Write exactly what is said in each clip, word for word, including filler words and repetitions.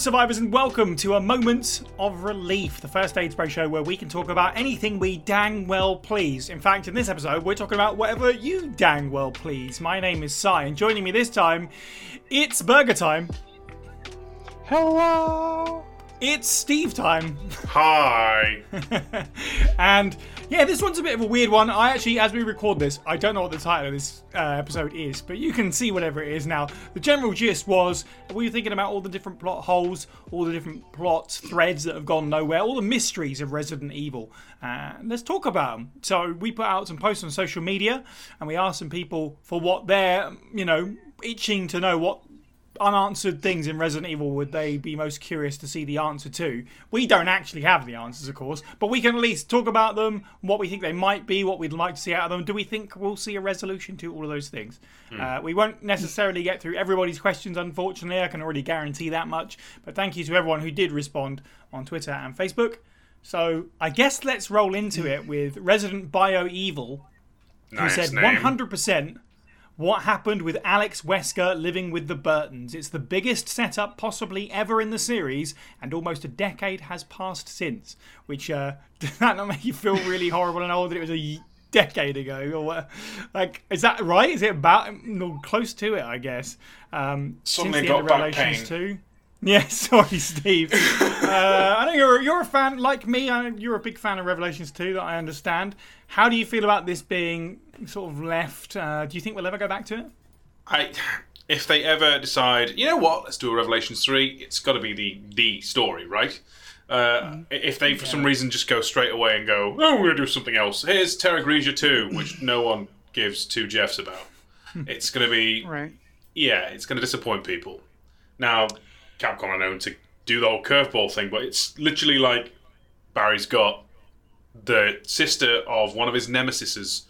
survivors, and welcome to A Moment of Relief, the First Aid Spray show where we can talk about anything we dang well please. In fact, in this episode, we're talking about whatever you dang well please. My name is Si, and joining me this time, it's burger time. Hello! It's Steve time. Hi! And, yeah, this one's a bit of a weird one. I actually, as we record this, I don't know what the title of this uh, episode is, but you can see whatever it is now. The general gist was, we were thinking about all the different plot holes, all the different plot threads that have gone nowhere, all the mysteries of Resident Evil. Uh, let's talk about them. So we put out some posts on social media, and we asked some people for what they're, you know, itching to know what unanswered things in Resident Evil would they be most curious to see the answer to. We don't actually have the answers, of course, but we can at least talk about them, what we think they might be, what we'd like to see out of them. Do we think we'll see a resolution to all of those things? Mm. Uh, we won't necessarily get through everybody's questions, unfortunately. I can already guarantee that much. But thank you to everyone who did respond on Twitter and Facebook. So I guess let's roll into it with Resident BioEvil, who nice said name. one hundred percent what happened with Alex Wesker living with the Burtons? It's the biggest setup possibly ever in the series, and almost a decade has passed since. Which, uh, does that not make you feel really horrible and old that it was a decade ago? Or what? Like, is that right? Is it about, no, close to it, I guess? Um, Suddenly got back pain. Too. Yeah, sorry, Steve. uh, I know you're you're a fan like me. I know you're a big fan of Revelations two, that I understand. How do you feel about this being sort of left? Uh, do you think we'll ever go back to it? I, if they ever decide, you know what, let's do a Revelations three. It's got to be the the story, right? Uh, mm. If they for yeah. some reason just go straight away and go, oh, we're gonna do something else. Here's Terra Grigia two, which no one gives two Jeffs about. It's gonna be right. Yeah, it's gonna disappoint people. Now, Capcom are known to do the whole curveball thing, but it's literally like Barry's got the sister of one of his nemesises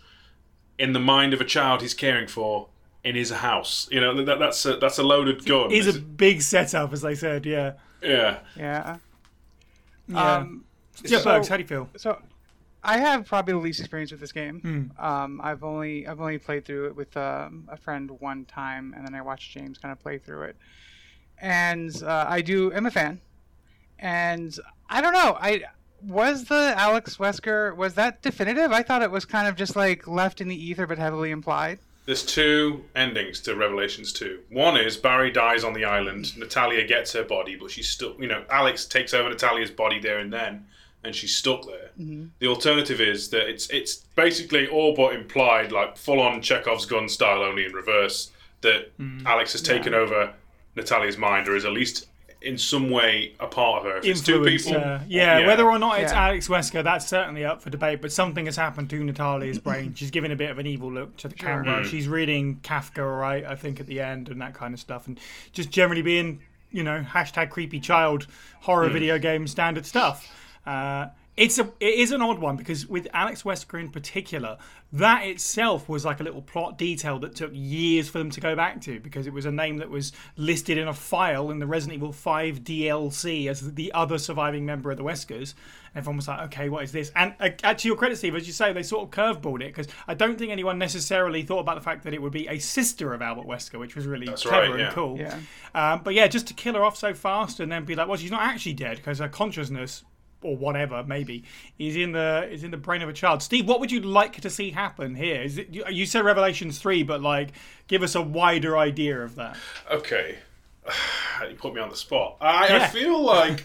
in the mind of a child he's caring for in his house. You know, that, that's a, that's a loaded gun. It's a big setup, as they said. Yeah. Yeah. Yeah. Yeah. Um, yeah, Bugs, so, how do you feel? So, I have probably the least experience with this game. Mm. Um, I've only I've only played through it with um, a friend one time, and then I watched James kind of play through it. And uh, I do am a fan, and I don't know. I was the Alex Wesker. Was that definitive? I thought it was kind of just like left in the ether, but heavily implied. There's two endings to Revelations two. One is Barry dies on the island. Natalia gets her body, but she's still, you know, Alex takes over Natalia's body there and then, and she's stuck there. Mm-hmm. The alternative is that it's it's basically all but implied, like full on Chekhov's gun style, only in reverse. That mm-hmm. Alex has taken yeah. over Natalia's mind, or is at least in some way a part of her. If it's two people, uh, yeah, yeah, whether or not it's yeah. Alex Wesker, that's certainly up for debate, but something has happened to Natalia's brain. She's giving a bit of an evil look to the camera. Mm. She's reading Kafka, right, I think, at the end, and that kind of stuff, and just generally being, you know, hashtag creepy child horror mm. video game standard stuff. Uh, It's a, it is an odd one, because with Alex Wesker in particular, that itself was like a little plot detail that took years for them to go back to, because it was a name that was listed in a file in the Resident Evil five D L C as the other surviving member of the Weskers. And everyone was like, okay, what is this? And uh, to your credit, Steve, as you say, they sort of curveballed it, because I don't think anyone necessarily thought about the fact that it would be a sister of Albert Wesker, which was really That's clever right, yeah. and cool. Yeah. Um, but yeah, just to kill her off so fast and then be like, well, she's not actually dead because her consciousness or whatever, maybe, is in the is in the brain of a child. Steve, what would you like to see happen here? Is it, you, you said Revelations three, but like, give us a wider idea of that. Okay. You put me on the spot. I, yeah. I feel like,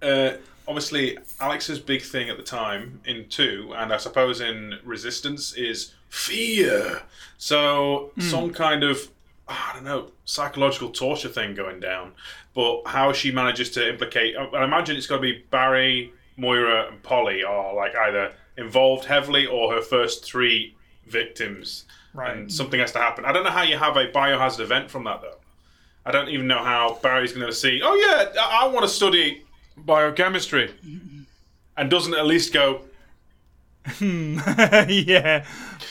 uh, obviously, Alex's big thing at the time in two, and I suppose in Resistance, is fear. So, mm. some kind of, I don't know, psychological torture thing going down, but how she manages to implicate, I imagine it's got to be Barry, Moira and Polly are like either involved heavily or her first three victims, right. and something has to happen. I don't know how you have a biohazard event from that, though. I don't even know how Barry's going to see, oh yeah, I, I want to study biochemistry, and doesn't at least go, yeah,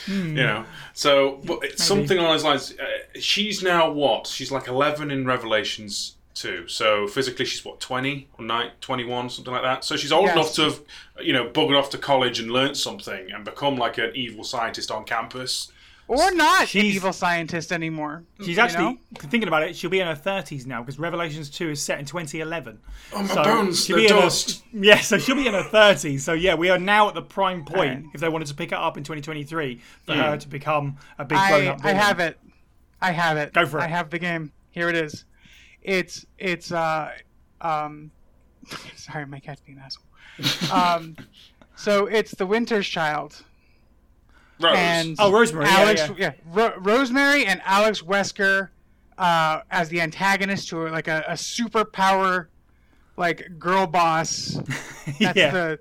you know. So but it's something along those lines. Uh, she's now what? She's like eleven in Revelations two. So physically, she's what, twenty or nine, twenty-one, something like that. So she's old yes. enough to have, you know, buggered off to college and learnt something and become like an evil scientist on campus. Or not she's, an evil scientist anymore. She's actually, know? thinking about it, she'll be in her thirties now, because Revelations two is set in twenty eleven. Oh, my so bones, the dust. Her, yeah, so she'll be in her thirties. So, yeah, we are now at the prime point, right, if they wanted to pick it up in twenty twenty-three, for yeah. her to become a big grown-up woman. I have it. I have it. Go for it. I have the game. Here it is. It's, it's, uh, um, sorry, my cat's being an asshole. um, so it's The Winter's Child. Rose. And oh, Rosemary. Alex, yeah, yeah. yeah. Ro- Rosemary and Alex Wesker uh, as the antagonist to like a, a superpower, like girl boss. That's yeah. the.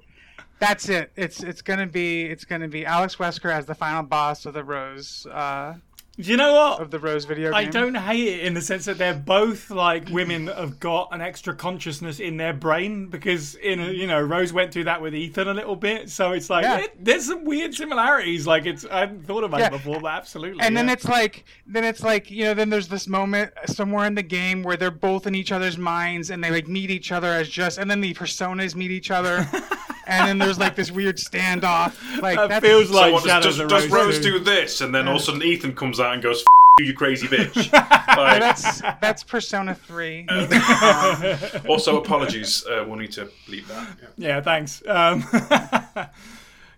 That's it. It's it's gonna be it's gonna be Alex Wesker as the final boss of the Rose. Uh, you know what? Of the Rose video game. I don't hate it in the sense that they're both like women that have got an extra consciousness in their brain, because in a, you know, Rose went through that with Ethan a little bit, so it's like yeah. it, there's some weird similarities. Like it's I hadn't thought about yeah. it before, but absolutely. And yeah. then it's like then it's like you know then there's this moment somewhere in the game where they're both in each other's minds and they like meet each other as just, and then the personas meet each other. And then there's like this weird standoff. Like that that's, feels like so does, does, Rose, does Rose do this, and then yeah. all of a sudden Ethan comes out and goes, "F*** you, you crazy bitch." Like, that's that's Persona Three. Uh, um, also, apologies. Uh, we'll need to bleep that. Yeah, yeah thanks. Um,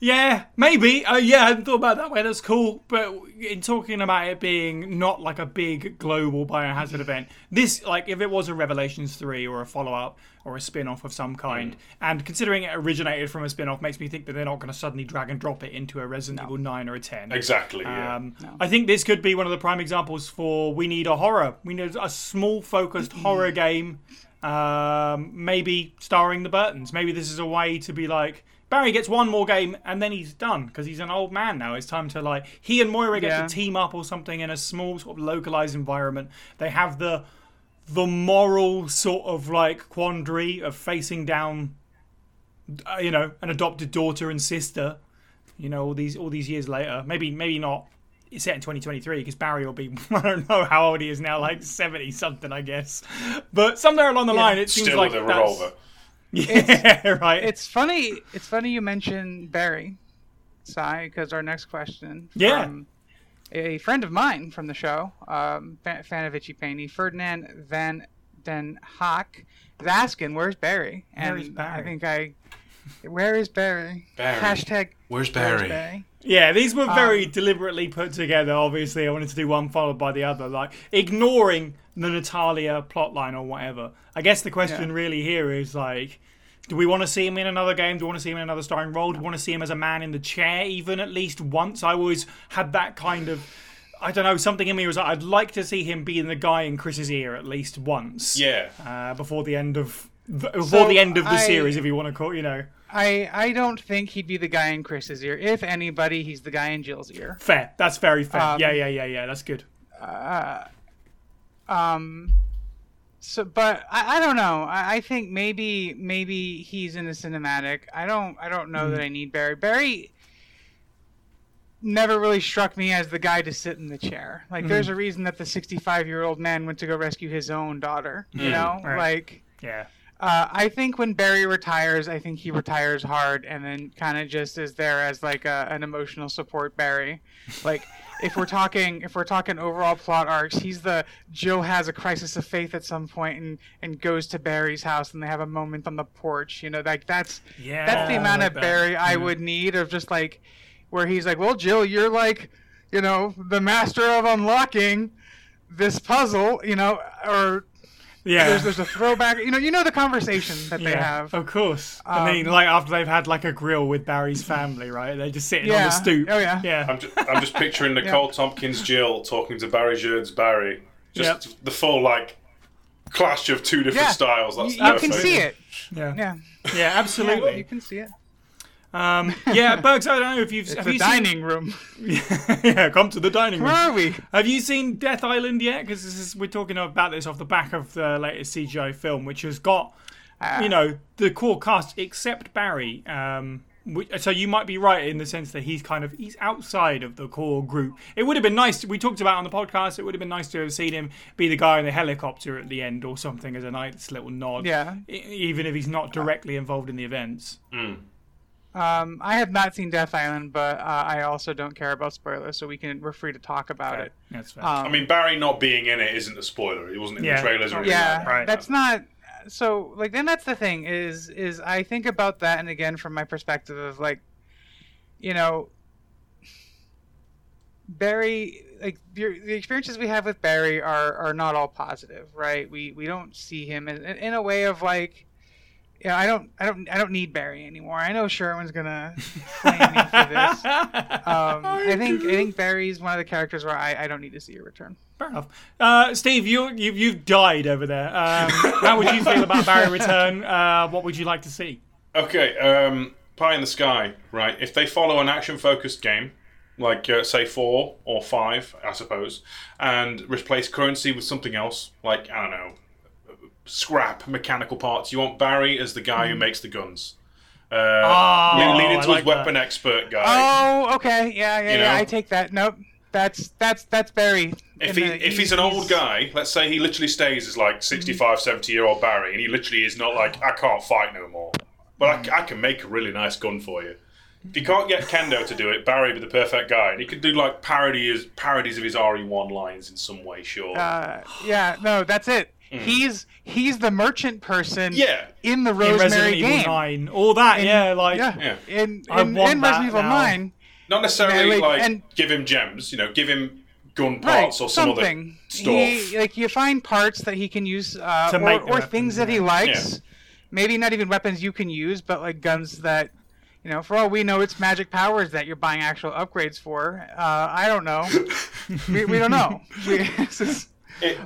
yeah, maybe. Uh, yeah, I hadn't thought about it that way. That's cool. But in talking about it being not like a big global Biohazard event, this, like, if it was a Revelations three or a follow-up, or a spin-off of some kind, mm. and considering it originated from a spin-off makes me think that they're not going to suddenly drag and drop it into a Resident no. Evil nine or a ten. Exactly, um, yeah. No. I think this could be one of the prime examples for we need a horror. We need a small, focused mm-hmm. horror game, um, maybe starring the Burtons. Maybe this is a way to be like, Barry gets one more game and then he's done, because he's an old man now. It's time to, like, he and Moira get yeah. to team up or something in a small, sort of localized environment. They have the the moral sort of like quandary of facing down, uh, you know, an adopted daughter and sister, you know, all these all these years later. Maybe maybe not. It's set in twenty twenty-three because Barry will be, I don't know how old he is now, like seventy something, I guess. But somewhere along the yeah. line, it seems still like with a that's, revolver. Yeah, it's, right. It's funny. It's funny you mention Barry, Sai, because our next question. Yeah. From, a friend of mine from the show, um, fan of Itchy Painy, Ferdinand Van Den Haak, is asking, where's Barry? And where's Barry? I think I... Where is Barry? Barry. Hashtag... Where's Barry? Where's Barry? Yeah, these were very um, deliberately put together, obviously. I wanted to do one followed by the other, like ignoring the Natalia plotline or whatever. I guess the question yeah. really here is, like... Do we want to see him in another game? Do we want to see him in another starring role? Do we want to see him as a man in the chair even at least once? I always had that kind of, I don't know, something in me was like, I'd like to see him being the guy in Chris's ear at least once. Yeah. Uh, before the end of before so the end of the I, series, if you want to call, you know. I, I don't think he'd be the guy in Chris's ear. If anybody, he's the guy in Jill's ear. Fair. That's very fair. Um, yeah, yeah, yeah, yeah. That's good. Uh, um... So, but I, I don't know. I, I think maybe maybe he's in a cinematic. I don't I don't know mm. that I need Barry. Barry never really struck me as the guy to sit in the chair. Like, mm. there's a reason that the sixty-five-year-old man went to go rescue his own daughter. You mm. know, right. like yeah. Uh, I think when Barry retires, I think he retires hard and then kind of just is there as like a, an emotional support Barry, like. If we're talking, if we're talking overall plot arcs, he's the Jill has a crisis of faith at some point and, and goes to Barry's house and they have a moment on the porch. You know, like that's yeah, that's the amount like of Barry that. I yeah. would need, of just like where he's like, well, Jill, you're like, you know, the master of unlocking this puzzle, you know, or yeah, there's there's a throwback, you know, you know the conversation that yeah, they have. Of course, um, I mean, like after they've had like a grill with Barry's family, right? They're just sitting yeah. on the stoop. Oh yeah, yeah. I'm just, I'm just picturing Nicole yeah. Tompkins Jill talking to Barry Jeard's Barry. Just yep. the full like clash of two different yeah. styles. That's you, you can see it. Yeah, yeah, yeah. Absolutely, yeah, you can see it. Um, yeah, Bergs, I don't know if you've it's have the you dining seen... room. yeah, come to the dining room. Where are we? Have you seen Death Island yet? Because this is, we're talking about this off the back of the latest C G I film, which has got, uh, you know, the core cast except Barry. Um, so you might be right in the sense that he's kind of he's outside of the core group. It would have been nice. To, we talked about it on the podcast. It would have been nice to have seen him be the guy in the helicopter at the end or something as a nice little nod. Yeah. Even if he's not directly involved in the events. Mm. Um, I have not seen Death Island, but uh, I also don't care about spoilers, so we can we're free to talk about fair. It. That's fair. Um, I mean, Barry not being in it isn't a spoiler. He wasn't in yeah. the trailers or yeah, anything. Right. That's not. So, like, then that's the thing is is I think about that, and again from my perspective of like, you know, Barry, like the, the experiences we have with Barry are are not all positive, right? We we don't see him in, in a way of like. Yeah, I don't, I don't, I don't need Barry anymore. I know Sherwin's gonna flame me for this. Um, I, I think, do. I think Barry's one of the characters where I, I don't need to see a return. Fair enough. Uh, Steve, you, you, you've died over there. Um, how would you feel about Barry return? Uh, what would you like to see? Okay, um, pie in the sky, right? If they follow an action-focused game, like uh, say four or five, I suppose, and replace currency with something else, like I don't know. Scrap mechanical parts. You want Barry as the guy mm. who makes the guns. Uh, oh, you lean into I his like weapon that. Expert guy. Oh, okay, yeah, yeah, you know? yeah. I take that. Nope, that's that's that's Barry. If he the, if he's, he's an old guy, let's say he literally stays as like sixty-five, seventy year old Barry, and he literally is not like I can't fight no more, but I, I can make a really nice gun for you. If you can't get Kendo to do it, Barry would be the perfect guy. And he could do, like, parodies parodies of his R E one lines in some way, sure. Uh, yeah, no, that's it. Mm. He's he's the merchant person yeah. in the Rosemary in Resident game. Evil nine. All that, in, yeah, like... Yeah. Yeah. In, I in, want in Resident Evil now. nine. Not necessarily, like, like and, give him gems, you know, give him gun parts right, or some something. Other stuff. He, like, you find parts that he can use uh, to or, make or weapons, things yeah. that he likes. Yeah. Maybe not even weapons you can use, but, like, guns that... You know, for all we know, it's magic powers that you're buying actual upgrades for. Uh, I don't know. we, we don't know. We, is,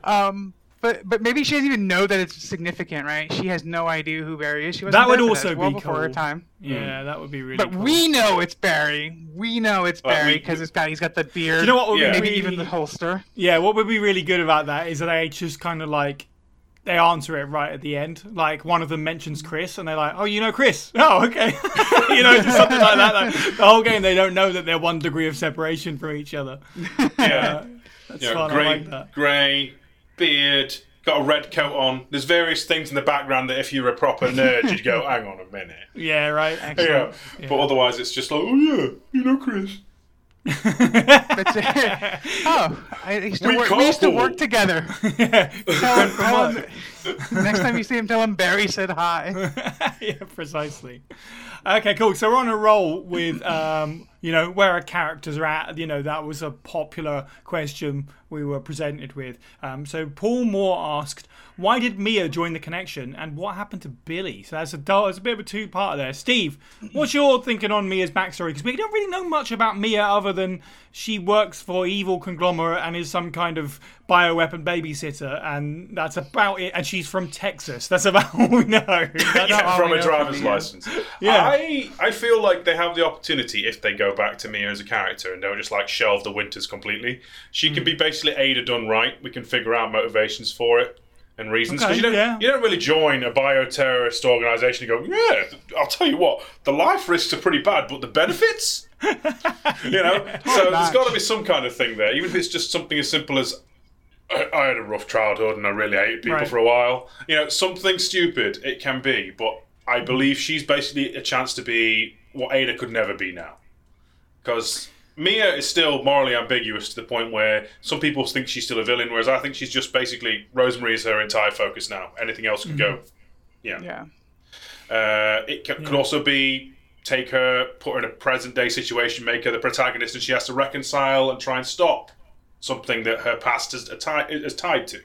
um, but but maybe she doesn't even know that it's significant, right? She has no idea who Barry is. She wasn't that would also that. Well be before cool. her time. Yeah, that would be really. But cool. we know it's Barry. We know it's well, Barry because it's got he's got the beard. You know what? Would yeah. Maybe even the holster. Yeah. What would be really good about that is that they just kind of like. They answer it right at the end. Like, one of them mentions Chris, and they're like, oh, you know Chris. Oh, okay. you know, just something like that. Like, the whole game, they don't know that they're one degree of separation from each other. Yeah. Uh, that's yeah, fun. Gray, I like that. Grey, beard, got a red coat on. There's various things in the background that if you were a proper nerd, you'd go, hang on a minute. Yeah, right. Yeah. yeah. But otherwise, it's just like, oh, yeah, you know Chris. but, uh, oh, I used to we, work, we used to work together. yeah. tell him, tell him, next time you see him, tell him Barry said hi. yeah, precisely. Okay, cool. So we're on a roll with, um, you know, where our characters are at. You know, that was a popular question we were presented with. Um, so Paul Moore asked, why did Mia join the Connection and what happened to Billy? So that's a, that's a bit of a two-parter there. Steve, what's your thinking on Mia's backstory? Because we don't really know much about Mia other than she works for Evil Conglomerate and is some kind of bioweapon babysitter, and that's about it. And she's from Texas. That's about all we know. yeah, from we a know driver's from license. Yeah. I, I feel like they have the opportunity, if they go back to Mia as a character and don't just like shelve the Winters completely, she mm. can be basically Ada done right. We can figure out motivations for it. And reasons because okay, you don't yeah. you don't really join a bioterrorist organisation and go yeah I'll tell you what the life risks are pretty bad but the benefits you know yeah, so much. There's got to be some kind of thing there even if it's just something as simple as I, I had a rough childhood and I really hated people right. for a while you know something stupid it can be but I believe she's basically a chance to be what Ada could never be now because Mia is still morally ambiguous to the point where some people think she's still a villain, whereas I think she's just basically Rosemary is her entire focus now. Anything else could mm-hmm. go. Yeah. Yeah. Uh, it can, yeah. can also be take her, put her in a present day situation, make her the protagonist, and she has to reconcile and try and stop something that her past is, is tied to.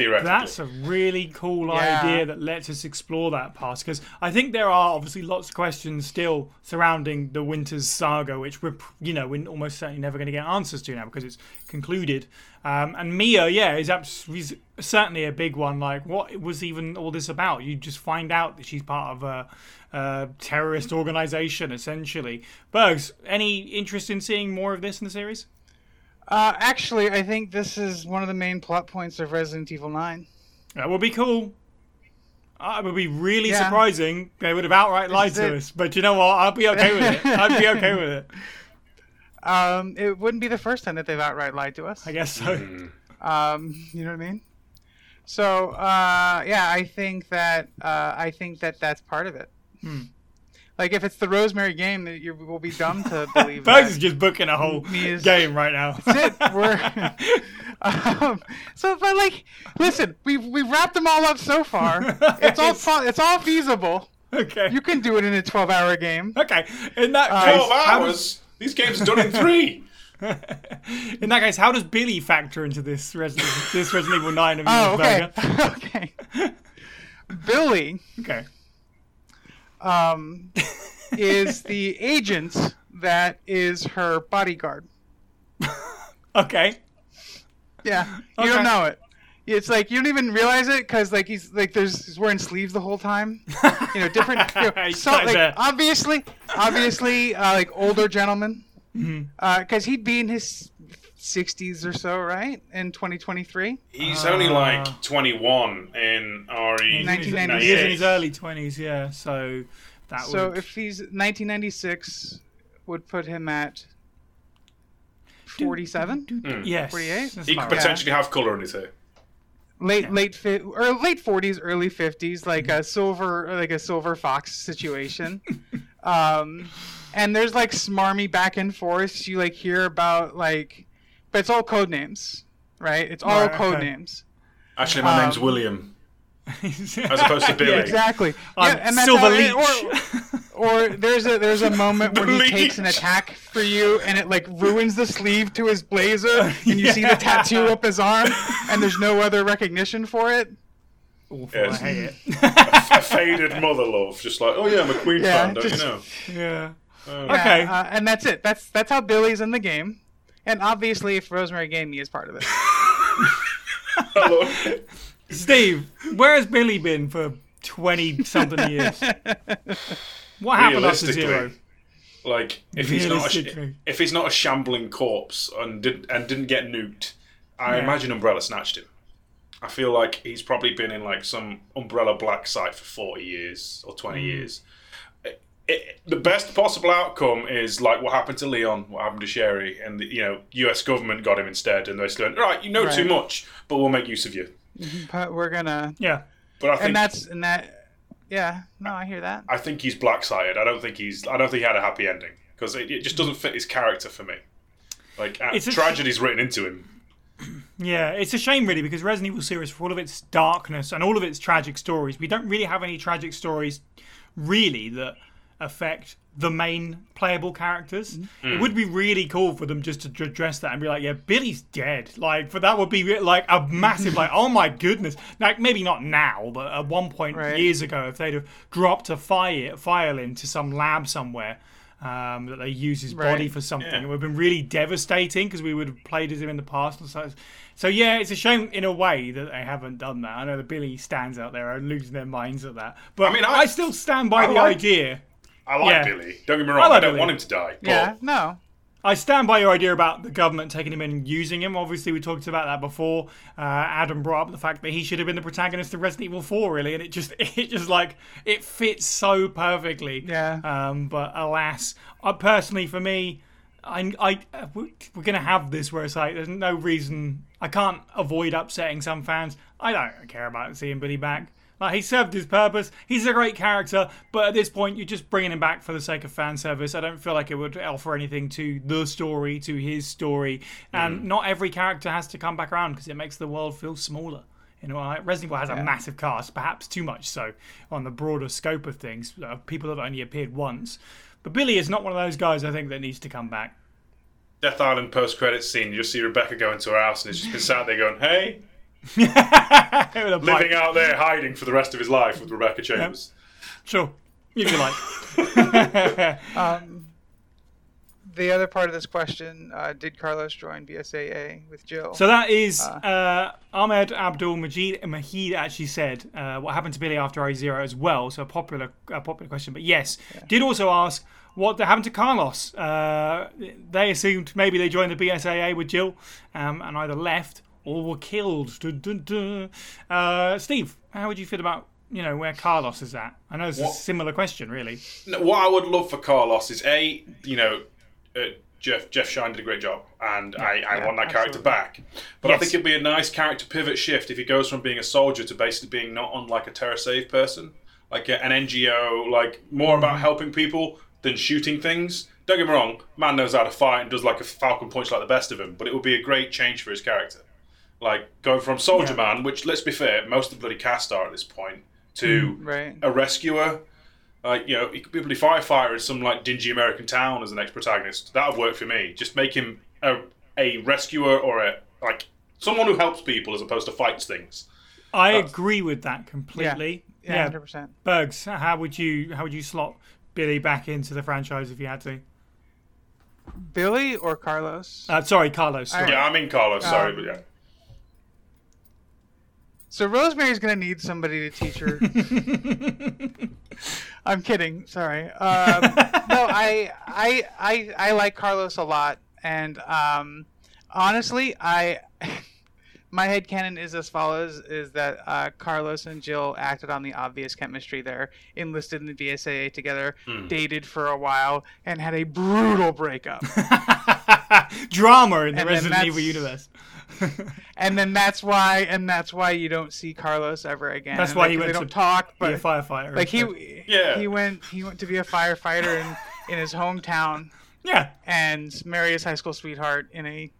That's a really cool yeah. idea that lets us explore that past because I think there are obviously lots of questions still surrounding the Winters saga, which we're you know we're almost certainly never going to get answers to now because it's concluded. Um, and Mia, yeah, is absolutely certainly a big one. Like, what was even all this about? You just find out that she's part of a, a terrorist organization, essentially. Bergs, any interest in seeing more of this in the series? Uh, actually, I think this is one of the main plot points of Resident Evil nine. That would be cool. Uh, it would be really yeah. surprising. They would have outright lied to us. But you know what? I'd be okay with it. I'd be okay with it. Um, it wouldn't be the first time that they've outright lied to us. I guess so. Mm. Um, you know what I mean? So, uh, yeah, I think that uh, I think that that's part of it. Hmm. Like, if it's the Rosemary game, that you will be dumb to believe. Bugs is just booking a whole Mia's, game right now. That's it. We're, um, so, but like, listen, we've we've wrapped them all up so far. It's all it's all feasible. Okay. You can do it in a twelve-hour game. Okay. In that uh, twelve hours, was, these games are done in three. In that case, how does Billy factor into this Resident, this Resident Evil nine? Of oh, okay. okay. Billy. Okay. Um, is the agent that is her bodyguard. Okay. Yeah, you okay. don't know it. It's like you don't even realize it because like he's like there's he's wearing sleeves the whole time. You know, different. You know, so like, obviously, obviously, uh, like older gentleman, because mm-hmm. uh, he'd be in his sixties or so, right? In twenty twenty-three, he's uh, only like twenty-one in R E. nineteen ninety-six. He's in his early twenties, yeah. So that. So would... if he's nineteen ninety-six, would put him at forty-seven. Mm. Yes, forty-eight. He could potentially right. have color in his hair. Late, yeah. late, fi- or late forties, early fifties, like a silver, like a silver fox situation. um, and there's like smarmy back and forth. You like hear about like. But it's all code names, right? It's all right, code okay. names. Actually, my um, name's William, as opposed to Billy. Yeah, exactly. I'm yeah, and that's Silver Leech. Or, or there's a there's a moment the where he leech. takes an attack for you, and it like ruins the sleeve to his blazer, and you yeah. see the tattoo up his arm, and there's no other recognition for it. Awful, yes. I hate it. a, a faded mother love, just like, oh yeah, I'm a Queen yeah, fan, just, don't you know? Yeah. Oh. Okay. Yeah, uh, and that's it. That's that's how Billy's in the game. And obviously, if Rosemary gave me is part of it. Hello. Steve, where has Billy been for twenty-something years? What happened after zero? Like, if he's not a, if he's not a shambling corpse and didn't and didn't get nuked, I yeah. imagine Umbrella snatched him. I feel like he's probably been in like some Umbrella black site for forty years or twenty mm. years. It, the best possible outcome is like what happened to Leon, what happened to Sherry, and the, you know, U S government got him instead, and they just learned, right, you know right. too much, but we'll make use of you. But we're gonna, yeah. But I think, and that's and that, yeah. No, I hear that. I think he's black-sided. I don't think he's. I don't think he had a happy ending because it, it just doesn't fit his character for me. Like it's tragedy's sh- written into him. Yeah, it's a shame really because Resident Evil series, for all of its darkness and all of its tragic stories, we don't really have any tragic stories, really that. Affect the main playable characters. Mm. It would be really cool for them just to address that and be like, yeah, Billy's dead. Like, for that would be like a massive, like, oh my goodness. Like, maybe not now, but at one point right. years ago, if they'd have dropped a fire file into some lab somewhere um, that they use his right. body for something, yeah. it would have been really devastating because we would have played as him in the past. And so, so, yeah, it's a shame in a way that they haven't done that. I know that Billy stands out there and losing their minds at that. But I mean, I, I still stand by I the like- idea. I like yeah. Billy. Don't get me wrong. I, like I don't Billy. want him to die. But... Yeah, no. I stand by your idea about the government taking him in and using him. Obviously, we talked about that before. Uh, Adam brought up the fact that he should have been the protagonist of Resident Evil four, really, and it just, it just like, it fits so perfectly. Yeah. Um, but alas, I, personally, for me, I, I, we're gonna have this where it's like, there's no reason. I can't avoid upsetting some fans. I don't care about seeing Billy back. Like, he served his purpose. He's a great character, but at this point, you're just bringing him back for the sake of fan service. I don't feel like it would offer anything to the story, to his story. And mm. not every character has to come back around because it makes the world feel smaller. You know, like Resident Evil has yeah. a massive cast, perhaps too much so, on the broader scope of things. Uh, people have only appeared once. But Billy is not one of those guys, I think, that needs to come back. Death Island post-credits scene, you just see Rebecca go into her house and it's just been sat there going, hey... living out there hiding for the rest of his life with Rebecca Chambers. Yep. Sure, if you like. um, the other part of this question, uh, did Carlos join B S A A with Jill? So that is uh, uh, Ahmed Abdul Majid Mahid actually said uh, what happened to Billy after I zero as well, so a popular a popular question. But yes, yeah. did also ask what happened to Carlos. Uh, they assumed maybe they joined the B S A A with Jill um, and either left or were killed. Duh, duh, duh. Uh, Steve, how would you feel about, you know, where Carlos is at? I know it's what, a similar question, really. No, what I would love for Carlos is, A, you know, uh, Jeff Jeff Shine did a great job, and yeah, I, I yeah, want that absolutely. character back. But yes. I think it'd be a nice character pivot shift if he goes from being a soldier to basically being not unlike a Terra Save person. like a, an N G O, like more about helping people than shooting things. Don't get me wrong, man knows how to fight and does like a Falcon Punch like the best of him, but it would be a great change for his character. Like going from Soldier yeah. Man, which let's be fair, most of the bloody cast are at this point, to mm, right. a rescuer. Like, you know, he could be a bloody firefighter in some like dingy American town as the next protagonist. That would work for me. Just make him a, a rescuer or a like someone who helps people as opposed to fights things. I That's... agree with that completely. Yeah, yeah, yeah. one hundred percent. Bergs, how would you how would you slot Billy back into the franchise if you had to? Billy or Carlos? Uh, sorry, Carlos. Sorry. Yeah, I mean Carlos. Sorry, um, but yeah. So Rosemary's going to need somebody to teach her. I'm kidding. Sorry. Um, no, I, I, I, I like Carlos a lot, and um, honestly, I. My headcanon is as follows, is that uh, Carlos and Jill acted on the obvious chemistry there, enlisted in the B S A A together, mm. dated for a while, and had a brutal breakup. Drama in the and Resident Evil universe. And then that's why and that's why you don't see Carlos ever again. That's why like, he went they don't to talk, but be a firefighter. Like he, yeah. he, went, he went to be a firefighter in, in his hometown yeah. and marry his high school sweetheart in a...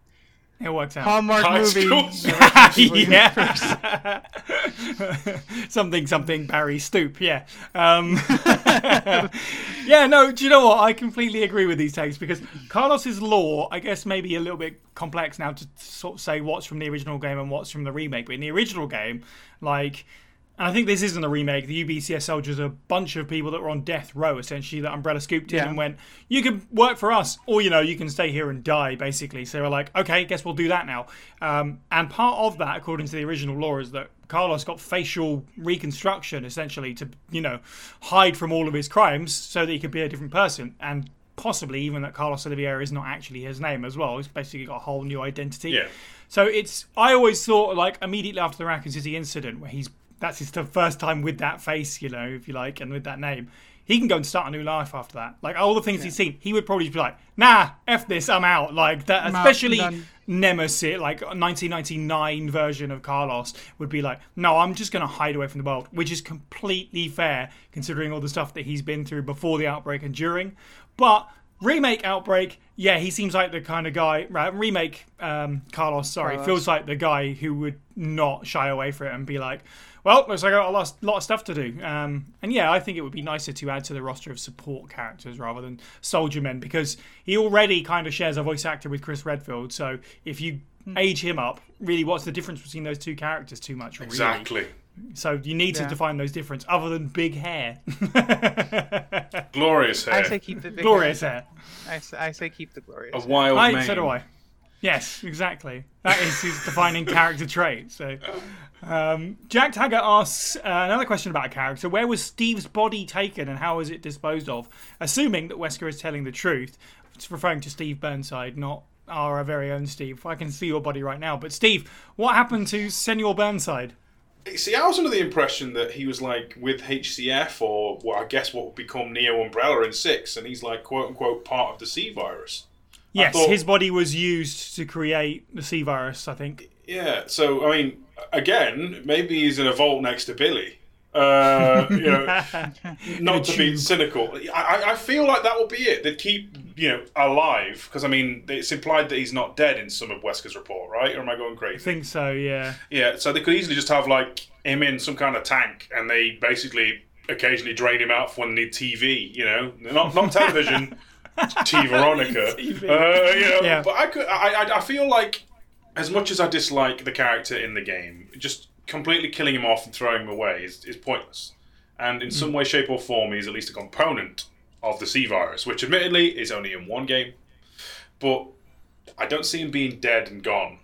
It works out. Hallmark High movie. yeah. something, something, Barry Stoop. Yeah. Um, yeah, no, do you know what? I completely agree with these takes because Carlos's lore, I guess, maybe a little bit complex now to sort of say what's from the original game and what's from the remake. But in the original game, like, and I think this isn't a remake, the U B C S soldiers are a bunch of people that were on death row, essentially, that Umbrella scooped in yeah. and went, you can work for us, or, you know, you can stay here and die, basically. So they were like, okay, guess we'll do that now. Um, and part of that, according to the original lore, is that Carlos got facial reconstruction, essentially, to, you know, hide from all of his crimes so that he could be a different person. And possibly even that Carlos Oliveira is not actually his name as well. He's basically got a whole new identity. Yeah. So it's, I always thought, like, immediately after the Raccoon City incident, where he's that's his first time with that face, you know, if you like, and with that name. He can go and start a new life after that. Like, all the things yeah. he's seen, he would probably be like, nah, F this, I'm out. Like, that, I'm especially Nemesis, like, nineteen ninety-nine version of Carlos would be like, no, I'm just going to hide away from the world, which is completely fair, considering all the stuff that he's been through before the outbreak and during. But remake outbreak, yeah, he seems like the kind of guy, right, remake um, Carlos, sorry, Carlos. feels like the guy who would not shy away from it and be like, well, looks like I got a lot, lot of stuff to do. Um, and yeah, I think it would be nicer to add to the roster of support characters rather than soldier men, because he already kind of shares a voice actor with Chris Redfield. So if you mm. age him up, really, what's the difference between those two characters too much? Really? Exactly. So you need yeah. to define those differences other than big hair. Glorious hair. I say keep the big glorious hair. hair. I, say, I say keep the glorious hair. A wild hair. I, so do I. Yes, exactly. That is his defining character trait. So, um, Jack Taggart asks uh, another question about a character. Where was Steve's body taken and how was it disposed of? Assuming that Wesker is telling the truth. It's referring to Steve Burnside, not our very own Steve. I can see your body right now. But Steve, what happened to Senor Burnside? See, I was under the impression that he was, like, with H C F or, well, I guess what would become Neo Umbrella in six. And he's, like, quote-unquote part of the C-Virus. Yes, thought, his body was used to create the C-Virus, I think. Yeah, so, I mean, again, maybe he's in a vault next to Billy. Uh, you know, not to be cynical. I, I feel like that will be it. They'd keep, you know, alive, because, I mean, it's implied that he's not dead in some of Wesker's report, right? Or am I going crazy? I think so, yeah. Yeah, so they could easily just have, like, him in some kind of tank, and they basically occasionally drain him out for when they need T V, you know? Not, not television. T. Veronica, uh, you know, yeah. But I could, I, I feel like, as much as I dislike the character in the game, just completely killing him off and throwing him away is, is pointless. And in mm. some way, shape, or form, he's at least a component of the C virus, which admittedly is only in one game. But I don't see him being dead and gone.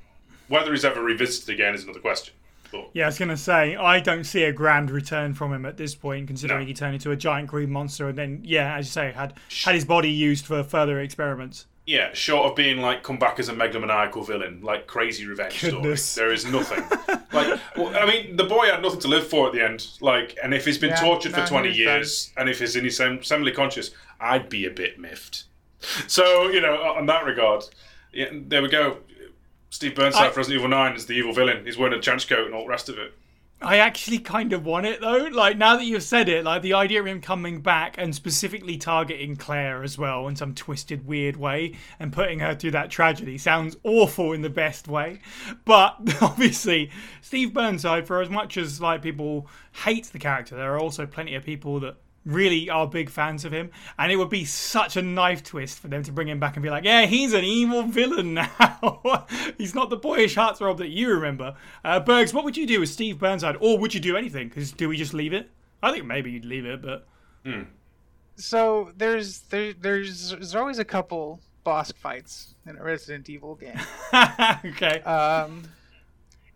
Whether he's ever revisited again is another question. But yeah, I was going to say, I don't see a grand return from him at this point, considering no. he turned into a giant green monster and then, yeah, as you say, had had his body used for further experiments. Yeah, short of being, like, come back as a megalomaniacal villain, like crazy revenge Goodness. story. There is nothing. like, well, I mean, the boy had nothing to live for at the end. Like, and if he's been yeah, tortured no, for twenty years, and if he's in his semi conscious, I'd be a bit miffed. So, you know, on that regard, yeah, there we go. Steve Burnside I, for Resident Evil nine is the evil villain. He's wearing a trench coat and all the rest of it. I actually kind of want it, though. Like, now that you've said it, like, the idea of him coming back and specifically targeting Claire as well in some twisted, weird way and putting her through that tragedy sounds awful in the best way. But, obviously, Steve Burnside, for as much as, like, people hate the character, there are also plenty of people that really are big fans of him, and it would be such a knife twist for them to bring him back and be like, yeah, he's an evil villain now. He's not the boyish heartthrob that you remember. Uh, Bergs, what would you do with Steve Burnside, or would you do anything? Because do we just leave it? I think maybe you'd leave it, but... Mm. So there's there, there's there's always a couple boss fights in a Resident Evil game. Okay. Um,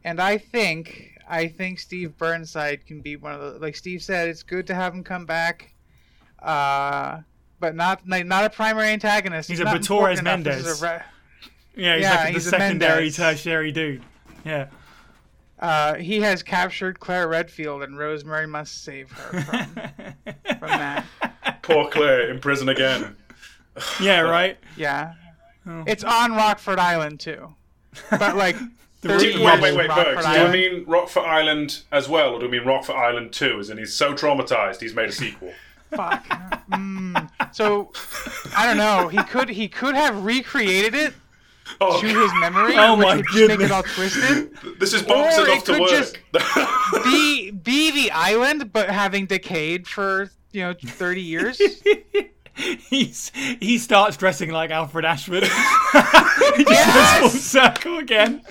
and I think... I think Steve Burnside can be one of the, like Steve said, it's good to have him come back, uh, but not like, not a primary antagonist. He's, he's a Torres Mendez. Re- yeah, he's yeah, like he's the secondary, tertiary dude. Yeah. Uh, he has captured Claire Redfield, and Rosemary must save her from, from that. Poor Claire in prison again. Yeah, right? Yeah. Oh. It's on Rockfort Island, too. But, like... Do, wait, wait, wait, Bergs. Do I mean Rockfort Island as well, or do I mean Rockfort Island two, as in he's so traumatized he's made a sequel? Fuck. Mm, so, I don't know. He could he could have recreated it oh, to his memory, oh which my would just make it all twisted. This is boxed enough to work. Just be, be the island, but having decayed for, you know, thirty years. He's, he starts dressing like Alfred Ashford. He just yes! goes full circle again.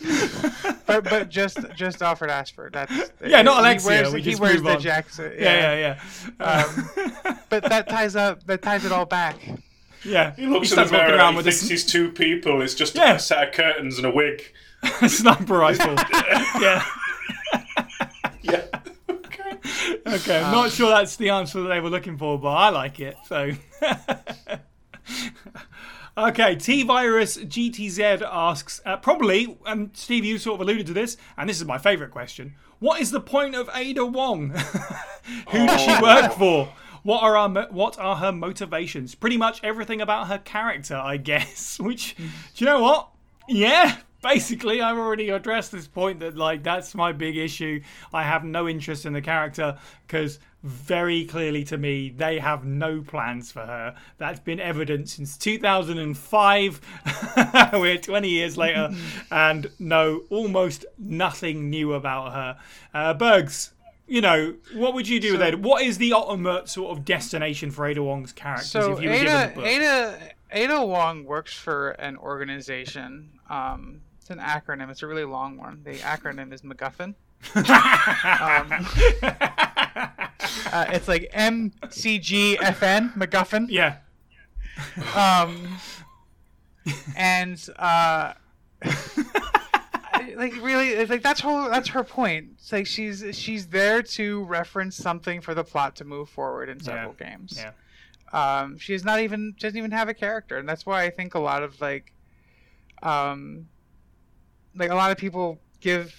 But but just just Alfred Ashford. That's yeah, not Alexia. He wears, we he just wears the jacket. Yeah, yeah, yeah. yeah. Um, but that ties up. That ties it all back. Yeah, he looks he in the mirror. Around he with thinks he's two people. It's just yeah. a set of curtains and a wig. A sniper rifle. Yeah. Yeah. Okay, I'm um, not sure that's the answer that they were looking for, but I like it, so... Okay, T-Virus G T Z asks, uh, probably, and Steve, you sort of alluded to this, and this is my favourite question, what is the point of Ada Wong? Who does she work for? What are our what are her motivations? Pretty much everything about her character, I guess, which, do you know what? Yeah! Basically, I've already addressed this point that, like, that's my big issue. I have no interest in the character because very clearly to me, they have no plans for her. That's been evident since two thousand five. We're twenty years later and know almost nothing new about her. Uh, Bergs, you know, what would you do so, with Ada? What is the ultimate sort of destination for Ada Wong's characters? So if you were Ada, given Ada, Ada Wong works for an organization. Um, It's an acronym. It's a really long one. The acronym is MacGuffin. um, uh, it's like M C G F N, MacGuffin. Yeah. Um, and uh, like really, it's like that's whole. That's her point. It's like she's she's there to reference something for the plot to move forward in several yeah. games. Yeah. Um, she is not even doesn't even have a character, and that's why I think a lot of like, um. Like, a lot of people give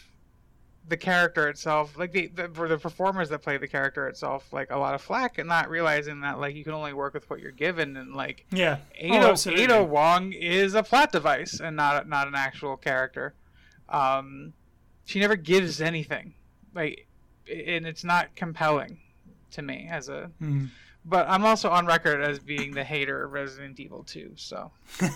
the character itself, like, the, the for the performers that play the character itself, like, a lot of flack and not realizing that, like, you can only work with what you're given. And, like, yeah. Ada, oh, Ada Wong is a plot device and not not an actual character. Um, she never gives anything. Like, and it's not compelling to me as a... Mm-hmm. But I'm also on record as being the hater of Resident Evil two, so, you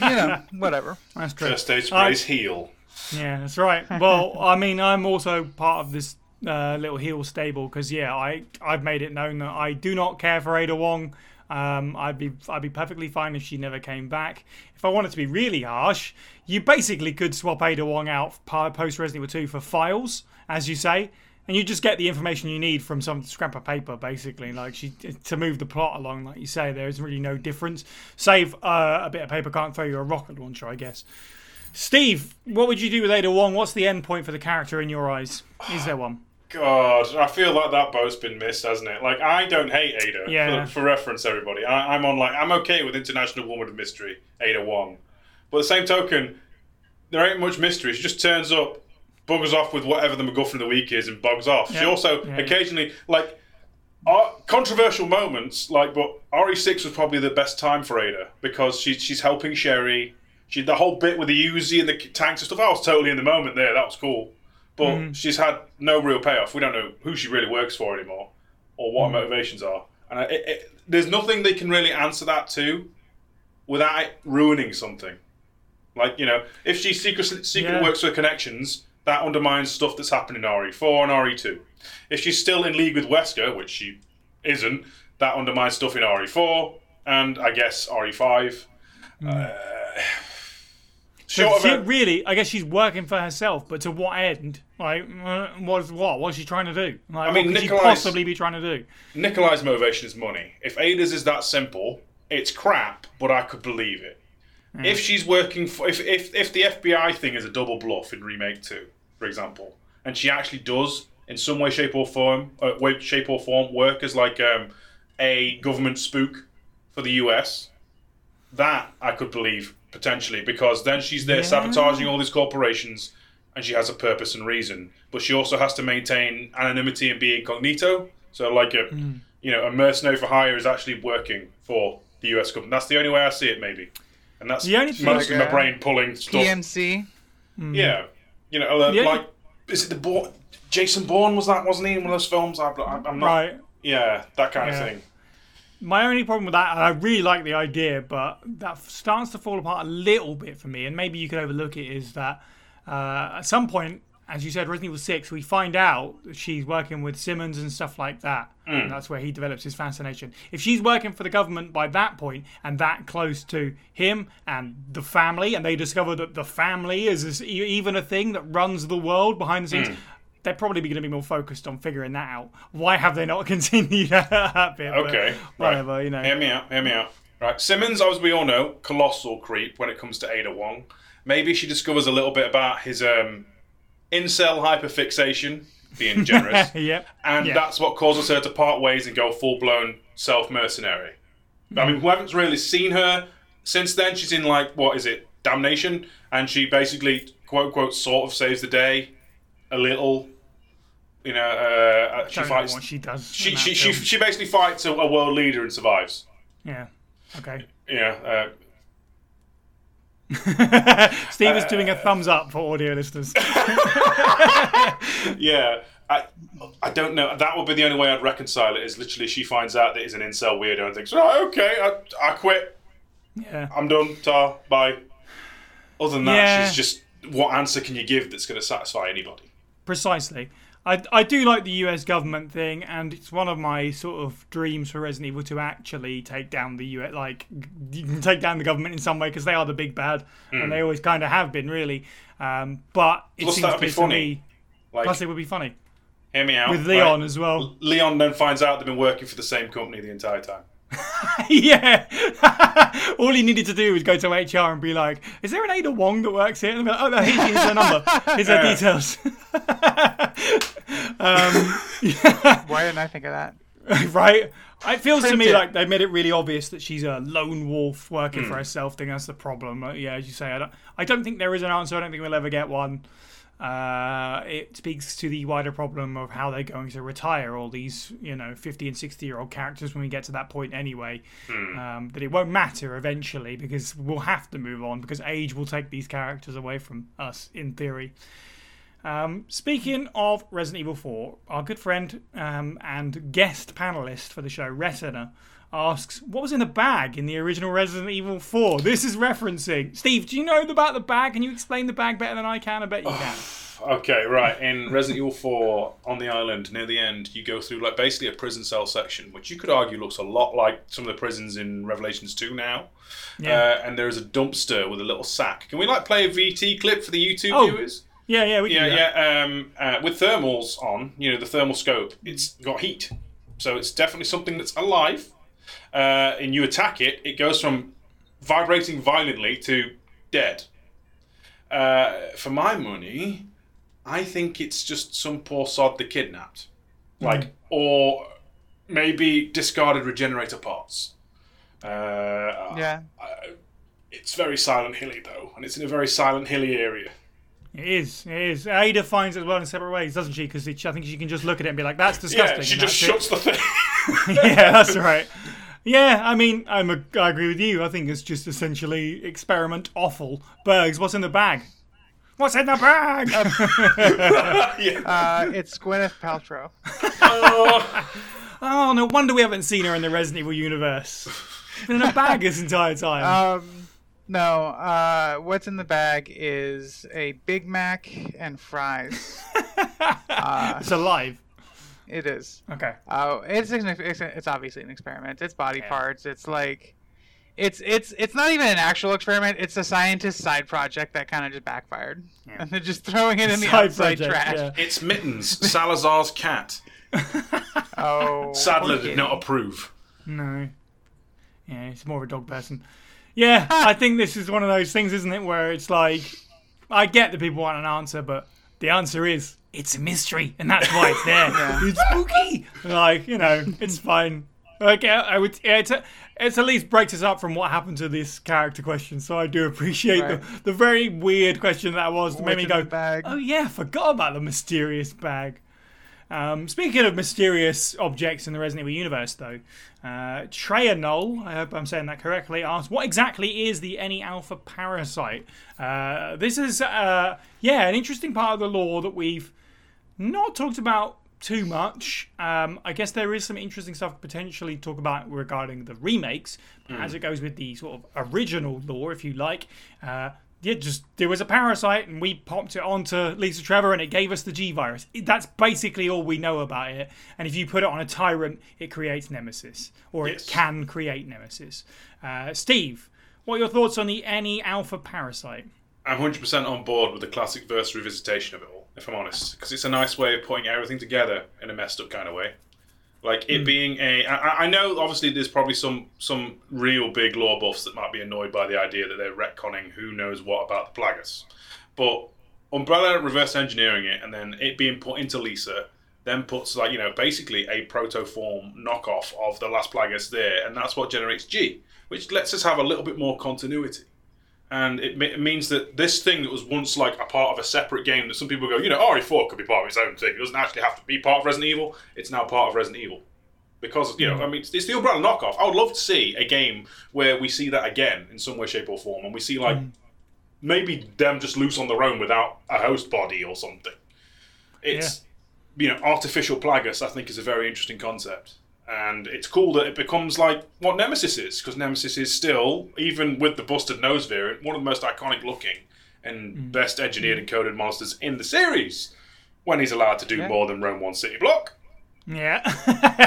know, whatever. That's true. First Aid Spray's um, heel. Yeah, that's right. Well, I mean, I'm also part of this uh, little heel stable because, yeah, I, I've made it known that I do not care for Ada Wong. Um, I'd be I'd be perfectly fine if she never came back. If I wanted to be really harsh, you basically could swap Ada Wong out post-Resident Evil two for files, as you say. And you just get the information you need from some scrap of paper, basically. Like she to move the plot along, like you say, there is really no difference. Save uh, a bit of paper can't throw you a rocket launcher, I guess. Steve, what would you do with Ada Wong? What's the end point for the character in your eyes? Is there one? God, I feel like that boat's been missed, hasn't it? Like, I don't hate Ada. Yeah. For, for reference, everybody, I, I'm on like I'm okay with International Woman of Mystery, Ada Wong. But at the same token, there ain't much mystery. She just turns up. Bugs off with whatever the MacGuffin of the week is and bugs off. Yep. She also yeah, occasionally, yeah. like, uh, controversial moments, like, but R E six was probably the best time for Ada because she, she's helping Sherry. She the whole bit with the Uzi and the tanks and stuff, I was totally in the moment there. That was cool. But mm. she's had no real payoff. We don't know who she really works for anymore or what mm. her motivations are. And it, it, there's nothing they can really answer that to without it ruining something. Like, you know, if she secretly, secretly yeah. works for Connections, that undermines stuff that's happened in R E four and R E two. If she's still in league with Wesker, which she isn't, that undermines stuff in R E four and, I guess, R E five. Mm. Uh, so she her- really, I guess she's working for herself, but to what end? Like, what's what? What's she trying to do? Like, I mean, what could Nikolai's, she possibly be trying to do? Nikolai's motivation is money. If Ada's is that simple, it's crap, but I could believe it. Mm. If she's working for, if, if if the F B I thing is a double bluff in Remake two, for example, and she actually does in some way, shape or form, uh, way, shape or form, work as like um, a government spook for the U S, that I could believe potentially, because then she's there yeah. sabotaging all these corporations, and she has a purpose and reason. But she also has to maintain anonymity and be incognito. So like a mm. you know a mercenary for hire is actually working for the U S government. That's the only way I see it, maybe. And that's mostly my brain pulling stuff. P M C. Mm. Yeah, you know, uh, yeah. like is it the Bo- Jason Bourne was that wasn't he in one of those films? I, I, I'm not. Right. Yeah, that kind yeah. of thing. My only problem with that, and I really like the idea, but that starts to fall apart a little bit for me, and maybe you could overlook it, is that uh, at some point, as you said, Resident Evil six, we find out that she's working with Simmons and stuff like that. Mm. And that's where he develops his fascination. If she's working for the government by that point and that close to him and the family, and they discover that the family is even a thing that runs the world behind the scenes... Mm. They're probably going to be more focused on figuring that out. Why have they not continued that bit? Okay. Whatever, right. you know. Hear me out, hear me out. Right. Simmons, as we all know, colossal creep when it comes to Ada Wong. Maybe she discovers a little bit about his um, incel hyperfixation, being generous. yep. And yep. that's what causes her to part ways and go full-blown self-mercenary. Mm. I mean, we haven't really seen her since then. She's in, like, what is it, Damnation? And she basically, quote-unquote, sort of saves the day a little... You know, uh, she fights. Know what she does. She she, she she basically fights a, a world leader and survives. Yeah. Okay. Yeah. Uh, Steve uh, is doing a thumbs up for audio listeners. yeah. I I don't know. That would be the only way I'd reconcile it. Is literally she finds out that he's an incel weirdo and thinks, right, oh, okay, I I quit. Yeah. I'm done. Ta. Bye. Other than that, yeah. she's just. What answer can you give that's going to satisfy anybody? Precisely. I, I do like the U S government thing, and it's one of my sort of dreams for Resident Evil to actually take down the U S, like, you can take down the government in some way, because they are the big bad, mm. and they always kind of have been, really. Um, but it plus seems to be funny. Me, like, plus it would be funny. Hear me out. With Leon right? as well. Leon then finds out they've been working for the same company the entire time. yeah. All he needed to do was go to H R and be like, is there an Ada Wong that works here? And they'd be like, oh, no, here's her number. Here's her yeah. details. um, yeah. Why didn't I think of that? right? It feels Print to me it. like they made it really obvious that she's a lone wolf working mm. for herself. I think that's the problem. Like, yeah, as you say, I don't, I don't think there is an answer. I don't think we'll ever get one. Uh, it speaks to the wider problem of how they're going to retire all these, you know, fifty and sixty year old characters when we get to that point anyway. Mm. Um, that it won't matter eventually because we'll have to move on because age will take these characters away from us in theory. Um, speaking of Resident Evil four, our good friend um, and guest panelist for the show, Retina, asks, what was in the bag in the original Resident Evil four? This is referencing. Steve, do you know about the bag? Can you explain the bag better than I can? I bet you can. Okay, right. In Resident Evil four, on the island, near the end, you go through like basically a prison cell section, which you could argue looks a lot like some of the prisons in Revelations two now. Yeah. Uh, and there is a dumpster with a little sack. Can we like play a V T clip for the YouTube oh. viewers? Yeah, yeah. We can yeah, yeah. Um, uh, with thermals on, you know, the thermal scope, it's got heat. So it's definitely something that's alive. Uh, and you attack it, it goes from vibrating violently to dead. Uh, for my money, I think it's just some poor sod they kidnapped. Like, mm. or maybe discarded regenerator parts. Uh, yeah. I, it's very Silent Hilly, though, and it's in a very Silent Hilly area. It is, it is. Ada finds it as well in separate ways, doesn't she? Because I think she can just look at it and be like, that's disgusting. Yeah, she just shuts it. the thing. yeah, that's right. Yeah, I mean, I'm a, I agree with you. I think it's just essentially experiment offal. Bergs, what's in the bag? What's in the bag? Um, uh, it's Gwyneth Paltrow. Oh. Oh, no wonder we haven't seen her in the Resident Evil universe. Been in a bag this entire time. Um, no, uh, what's in the bag is a Big Mac and fries. uh, it's alive. It is. Okay. Oh, uh, it's, it's it's obviously an experiment. It's body yeah. parts. It's like. It's it's it's not even an actual experiment. It's a scientist's side project that kind of just backfired, yeah. and they're just throwing it in the side outside project, trash. Yeah. It's Mittens, Salazar's cat. Oh, Sadler did not approve. No, yeah, he's more of a dog person. Yeah, I think this is one of those things, isn't it, where it's like, I get that people want an answer, but the answer is it's a mystery, and that's why it's there. Yeah. It's spooky. Like, you know, it's fine. Like, I would, it's, it's at least breaks us up from what happened to this character question, so I do appreciate right. the, the very weird question that was that made me go, oh yeah, forgot about the mysterious bag. Um, speaking of mysterious objects in the Resident Evil universe, though, uh, Treyanol, I hope I'm saying that correctly, asked, what exactly is the N E Alpha parasite? Uh, this is, uh, yeah, an interesting part of the lore that we've not talked about too much. Um, I guess there is some interesting stuff to potentially talk about regarding the remakes, mm. as it goes with the sort of original lore, if you like. Uh, yeah, just there was a parasite, and we popped it onto Lisa Trevor, and it gave us the G-Virus. That's basically all we know about it. And if you put it on a tyrant, it creates Nemesis, or yes. it can create Nemesis. Uh, Steve, what are your thoughts on the N E Alpha parasite? I'm one hundred percent on board with the classic verse revisitation of it all, if I'm honest, because it's a nice way of putting everything together in a messed up kind of way. Like, it mm. being a... I, I know, obviously, there's probably some some real big lore buffs that might be annoyed by the idea that they're retconning who knows what about the Plagas. But Umbrella reverse engineering it, and then it being put into Lisa, then puts, like, you know, basically a proto-form knockoff of the Las Plagas there, and that's what generates G, which lets us have a little bit more continuity. And it, it means that this thing that was once like a part of a separate game that some people go, you know, R E four could be part of its own thing. It doesn't actually have to be part of Resident Evil. It's now part of Resident Evil. Because, you know, I mean, it's, it's the Umbrella knockoff. I would love to see a game where we see that again in some way, shape, or form. And we see, like, mm. maybe them just loose on their own without a host body or something. It's, yeah. you know, artificial Plagas, I think, is a very interesting concept. And it's cool that it becomes like what Nemesis is, because Nemesis is still, even with the busted nose variant, one of the most iconic looking and mm. best engineered and coded monsters in the series, when he's allowed to do yeah. more than roam one city block. Yeah.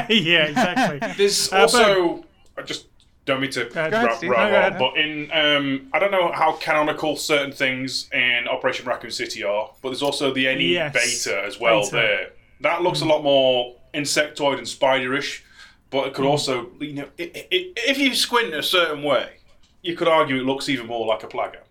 Yeah, exactly. There's also, uh, but... I just don't mean to wrap up, but in, um, I don't know how canonical certain things in Operation Raccoon City are, but there's also the N E yes. beta as well beta. there. That looks mm. a lot more insectoid and spiderish. But it could also, you know, it, it, it, if you squint a certain way, you could argue it looks even more like a Plaga.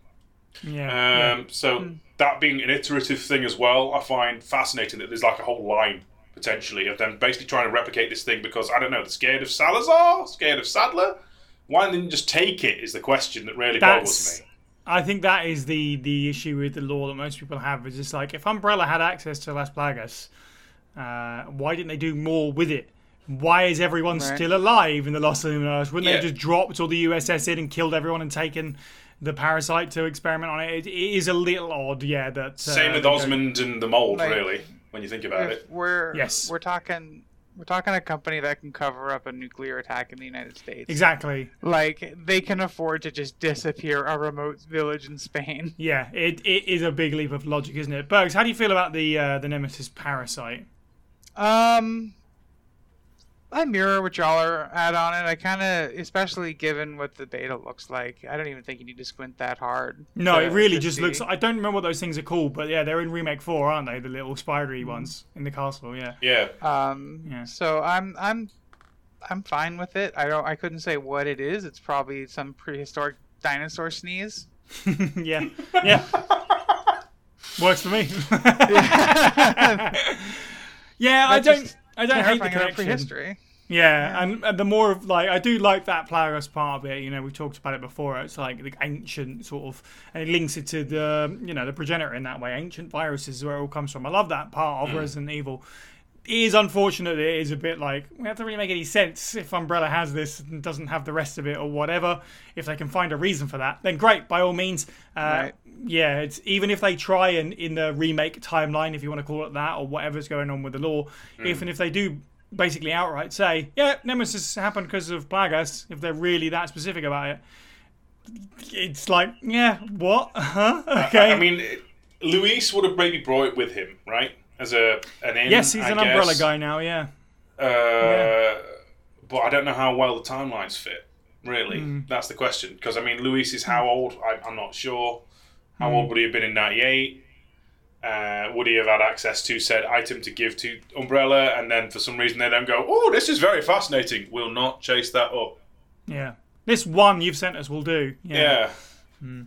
Yeah. Um, yeah. So mm. that being an iterative thing as well, I find fascinating that there's like a whole line, potentially, of them basically trying to replicate this thing because, I don't know, they're scared of Salazar? Scared of Sadler? Why didn't they just take it is the question that really That's, boggles me. I think that is the, the issue with the lore that most people have. Is just like, if Umbrella had access to Las Plagas, uh, why didn't they do more with it? Why is everyone right. still alive in the Lost Luminous? Wouldn't yeah. they have just dropped all the U S S in and killed everyone and taken the parasite to experiment on it? It, it is a little odd, yeah. That uh, same with Osmond and the mold, like, really. When you think about it, we're yes. we're talking we're talking a company that can cover up a nuclear attack in the United States. Exactly. Like, they can afford to just disappear a remote village in Spain. Yeah, it it is a big leap of logic, isn't it? Bergs, how do you feel about the uh, the Nemesis parasite? Um. I mirror what y'all are at on it. I kind of, especially given what the beta looks like, I don't even think you need to squint that hard. No, it really just see. looks... I don't remember what those things are called, but yeah, they're in Remake four, aren't they? The little spidery mm-hmm. ones in the castle, yeah. Yeah. Um. Yeah. So I'm I'm, I'm fine with it. I don't. I couldn't say what it is. It's probably some prehistoric dinosaur sneeze. Yeah. Yeah. Works for me. Yeah, I don't... Just, I don't hate the connection. Prehistory. Yeah, yeah. And, and the more of, like, I do like that Plagas part of it. You know, we've talked about it before. It's like the ancient sort of, and it links it to the, you know, the Progenitor in that way. Ancient viruses is where it all comes from. I love that part of mm. Resident Evil. is unfortunate. It is a bit like, well, it doesn't really make any sense if Umbrella has this and doesn't have the rest of it or whatever. If they can find a reason for that, then great, by all means. Uh, right. Yeah, it's, even if they try and in the remake timeline, if you want to call it that, or whatever's going on with the law, mm. if and if they do basically outright say, yeah, Nemesis happened because of Plagas, if they're really that specific about it, it's like, yeah, what? Huh? Okay. I, I mean, Luis would have maybe brought it with him, right? As a an in, yes, he's I an guess. Umbrella guy now, yeah. Uh, yeah. But I don't know how well the timelines fit, really. Mm. That's the question. Because, I mean, Luis is how old? I, I'm not sure. How mm. old would he have been in ninety-eight? Uh, would he have had access to said item to give to Umbrella? And then for some reason they don't go, oh, this is very fascinating. We'll not chase that up. Yeah. This one you've sent us will do. Yeah. yeah. Mm.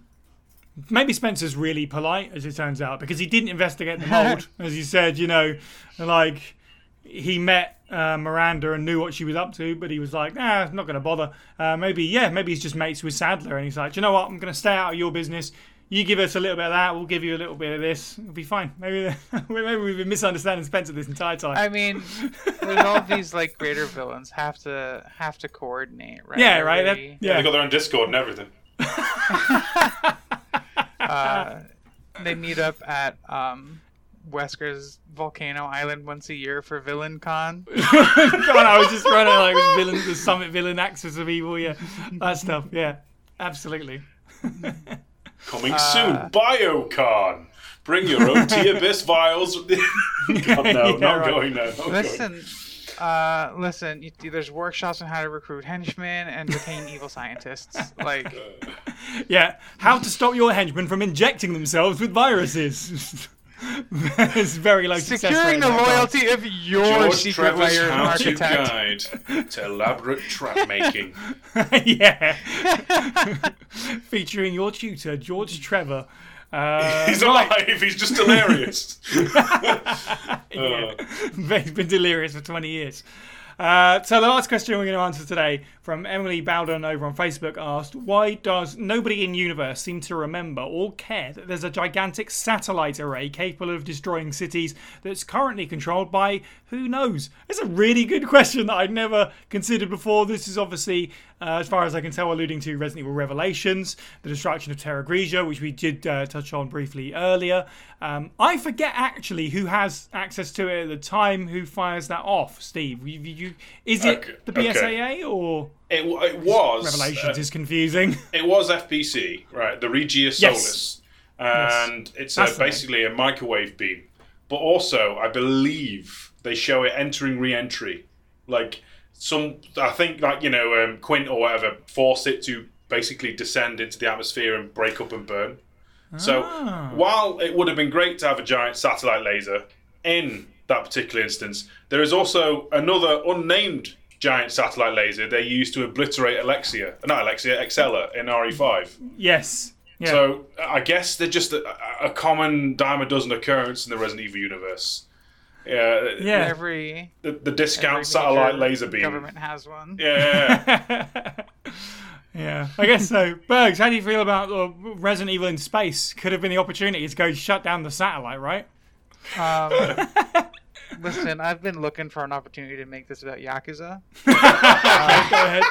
Maybe Spencer's really polite, as it turns out, because he didn't investigate the mold, as you said, you know, like, he met uh, Miranda and knew what she was up to, but he was like, nah, I'm not going to bother. Uh, maybe, yeah, maybe he's just mates with Sadler, and he's like, you know what, I'm going to stay out of your business. You give us a little bit of that, we'll give you a little bit of this. It'll be fine. Maybe maybe we've been misunderstanding Spencer this entire time. I mean, with all these like greater villains have to have to coordinate, right? Yeah, right. That, yeah. yeah, they got their own Discord and everything. Uh, they meet up at um, Wesker's volcano island once a year for Villain Con. God, I was just running like villain, the Summit Villain Axis of Evil, yeah, that stuff, yeah, absolutely. Coming soon, uh, BioCon. Bring your own T-Abyss vials. God, no, yeah, not right. going there. No, listen, going. Uh, listen. You, there's workshops on how to recruit henchmen and detain evil scientists. Like, yeah, how to stop your henchmen from injecting themselves with viruses. It's very low success rate. Securing the loyalty of your secret layer of architect. George Trevor's how-to guide to elaborate trap making. Yeah. Featuring your tutor, George Trevor. Uh, he's alive. Like... He's just delirious. uh. He's been delirious for twenty years. Uh, so the last question we're going to answer today from Emily Bowden over on Facebook asked, why does nobody in universe seem to remember or care that there's a gigantic satellite array capable of destroying cities that's currently controlled by who knows? It's a really good question that I'd never considered before. This is obviously, uh, as far as I can tell, alluding to Resident Evil Revelations, the destruction of Terra Grigia, which we did uh, touch on briefly earlier. Um, I forget actually who has access to it at the time, who fires that off, Steve. You, you Is it okay. the B S A A okay. or it, it was Revelations uh, is confusing. It was F P C, right? The Regia Solis, yes. and yes. it's a, basically a microwave beam. But also, I believe they show it entering re-entry. Like some, I think, like you know, um, Quint or whatever, forced it to basically descend into the atmosphere and break up and burn. Ah. So while it would have been great to have a giant satellite laser in that particular instance, there is also another unnamed giant satellite laser they used to obliterate Alexia, not Alexia, Excella in R E five. Yes. Yeah. So I guess they're just a, a common dime a dozen occurrence in the Resident Evil universe. Yeah. Yeah. Every the, the discount satellite laser beam. Government has one. Yeah. Yeah, I guess so. Bergs, how do you feel about uh, Resident Evil in space? Could have been the opportunity to go shut down the satellite, right? Um, listen, I've been looking for an opportunity to make this about Yakuza. Uh, Go ahead.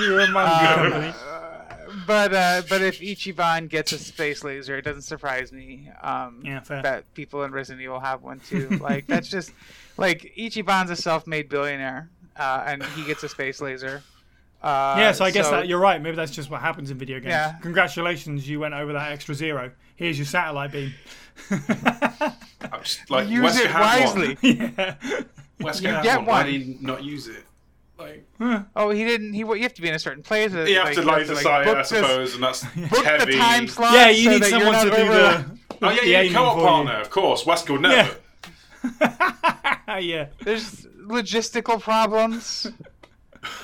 You're a manga. Um, but uh, but if Ichiban gets a space laser, it doesn't surprise me um, yeah, that people in Resident Evil have one too. Like that's just like Ichiban's a self-made billionaire, uh, and he gets a space laser. Uh, yeah, so I guess so, that you're right. Maybe that's just what happens in video games. Yeah. Congratulations, you went over that extra zero. Here's your satellite beam. I'm just, like, use Wesker it wisely. One. Yeah. Wesker you has get one. Why did he not use it? Like, huh. Oh, he didn't. He you have to be in a certain place. You have like, to like decide, like, I suppose, this, and that's book heavy. The time slot. Yeah, you so need someone to do the. the oh yeah, yeah, you co-op partner, you. Of course. Wesker would never. Yeah. Yeah. There's logistical problems.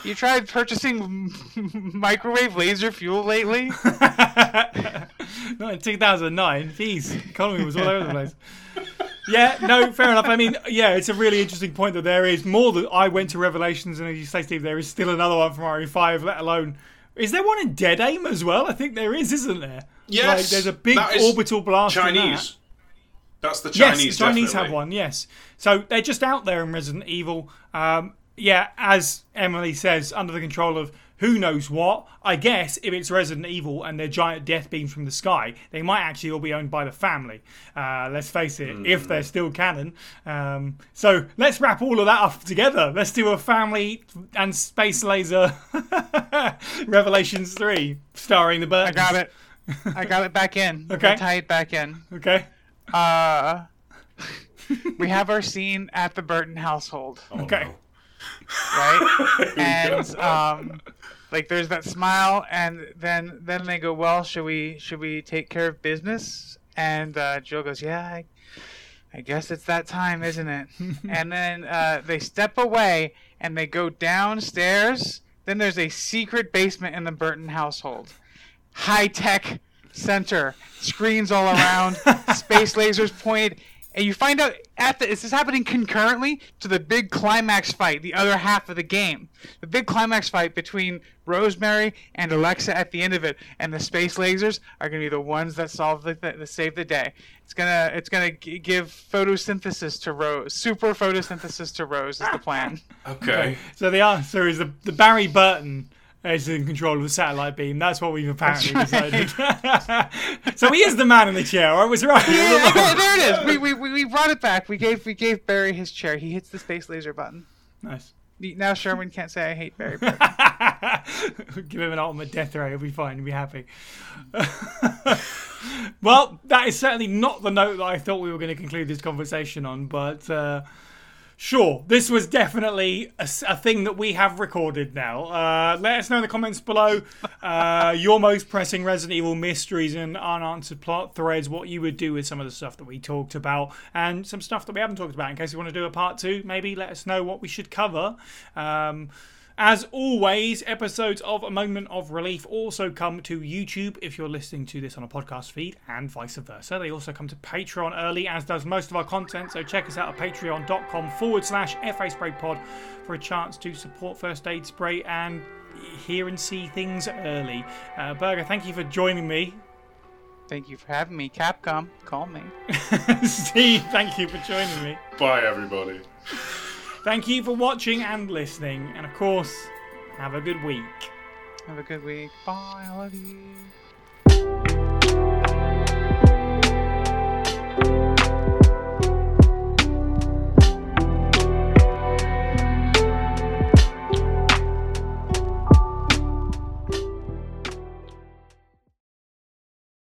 You tried purchasing microwave laser fuel lately? Not in two thousand nine. Jeez, the economy was all over the place. Yeah, no, fair enough. I mean, yeah, it's a really interesting point that there is more than I went to Revelations, and as you say, Steve, there is still another one from R E five, let alone... Is there one in Dead Aim as well? I think there is, isn't there? Yes. Like, there's a big orbital blast Chinese. In that. That's the Chinese. Yes, the Chinese definitely have one. Yes, so they're just out there in Resident Evil. Um, yeah, as Emily says, under the control of who knows what. I guess if it's Resident Evil and they're giant death beams from the sky, they might actually all be owned by the family. Uh, let's face it, mm. if they're still canon. Um, so let's wrap all of that up together. Let's do a family and space laser Revelations three starring the Burtons. I got it. I got it back in. Okay. I'll tie it back in. Okay. Uh, we have our scene at the Burton household. Oh, okay. No. Right? And um, like there's that smile, and then then they go, well, should we should we take care of business? And uh, Jill goes, yeah, I, I guess it's that time, isn't it? And then uh, they step away and they go downstairs. Then there's a secret basement in the Burton household. High tech center, screens all around, space lasers pointed. And you find out at the, is this happening concurrently to the big climax fight, the other half of the game. The big climax fight between Rosemary and Alexia at the end of it, and the space lasers are going to be the ones that solve the, th- the save the day. It's gonna it's gonna g- give photosynthesis to Rose, super photosynthesis to Rose is the plan. Okay. okay. So the answer is the, the Barry Burton is in control of the satellite beam. That's what we've apparently right. decided. So he is the man in the chair. I was right. Yeah, yeah, there it is. We, we we brought it back. We gave we gave Barry his chair. He hits the space laser button. Nice. Now Sherwin can't say I hate Barry Burton. Give him an ultimate death ray. He'll be fine. He'll be happy. Well, that is certainly not the note that I thought we were going to conclude this conversation on, but... Uh, Sure, this was definitely a, a thing that we have recorded now. Uh, let us know in the comments below uh, your most pressing Resident Evil mysteries and unanswered plot threads, what you would do with some of the stuff that we talked about and some stuff that we haven't talked about. In case you want to do a part two, maybe let us know what we should cover. Um... As always, episodes of A Moment of Relief also come to YouTube if you're listening to this on a podcast feed, and vice versa. They also come to Patreon early, as does most of our content, so check us out at patreon.com forward slash FASprayPod for a chance to support First Aid Spray and hear and see things early. Uh, Berger, thank you for joining me. Thank you for having me. Capcom, call me. Steve, thank you for joining me. Bye, everybody. Thank you for watching and listening. And of course, have a good week. Have a good week. Bye. I love you.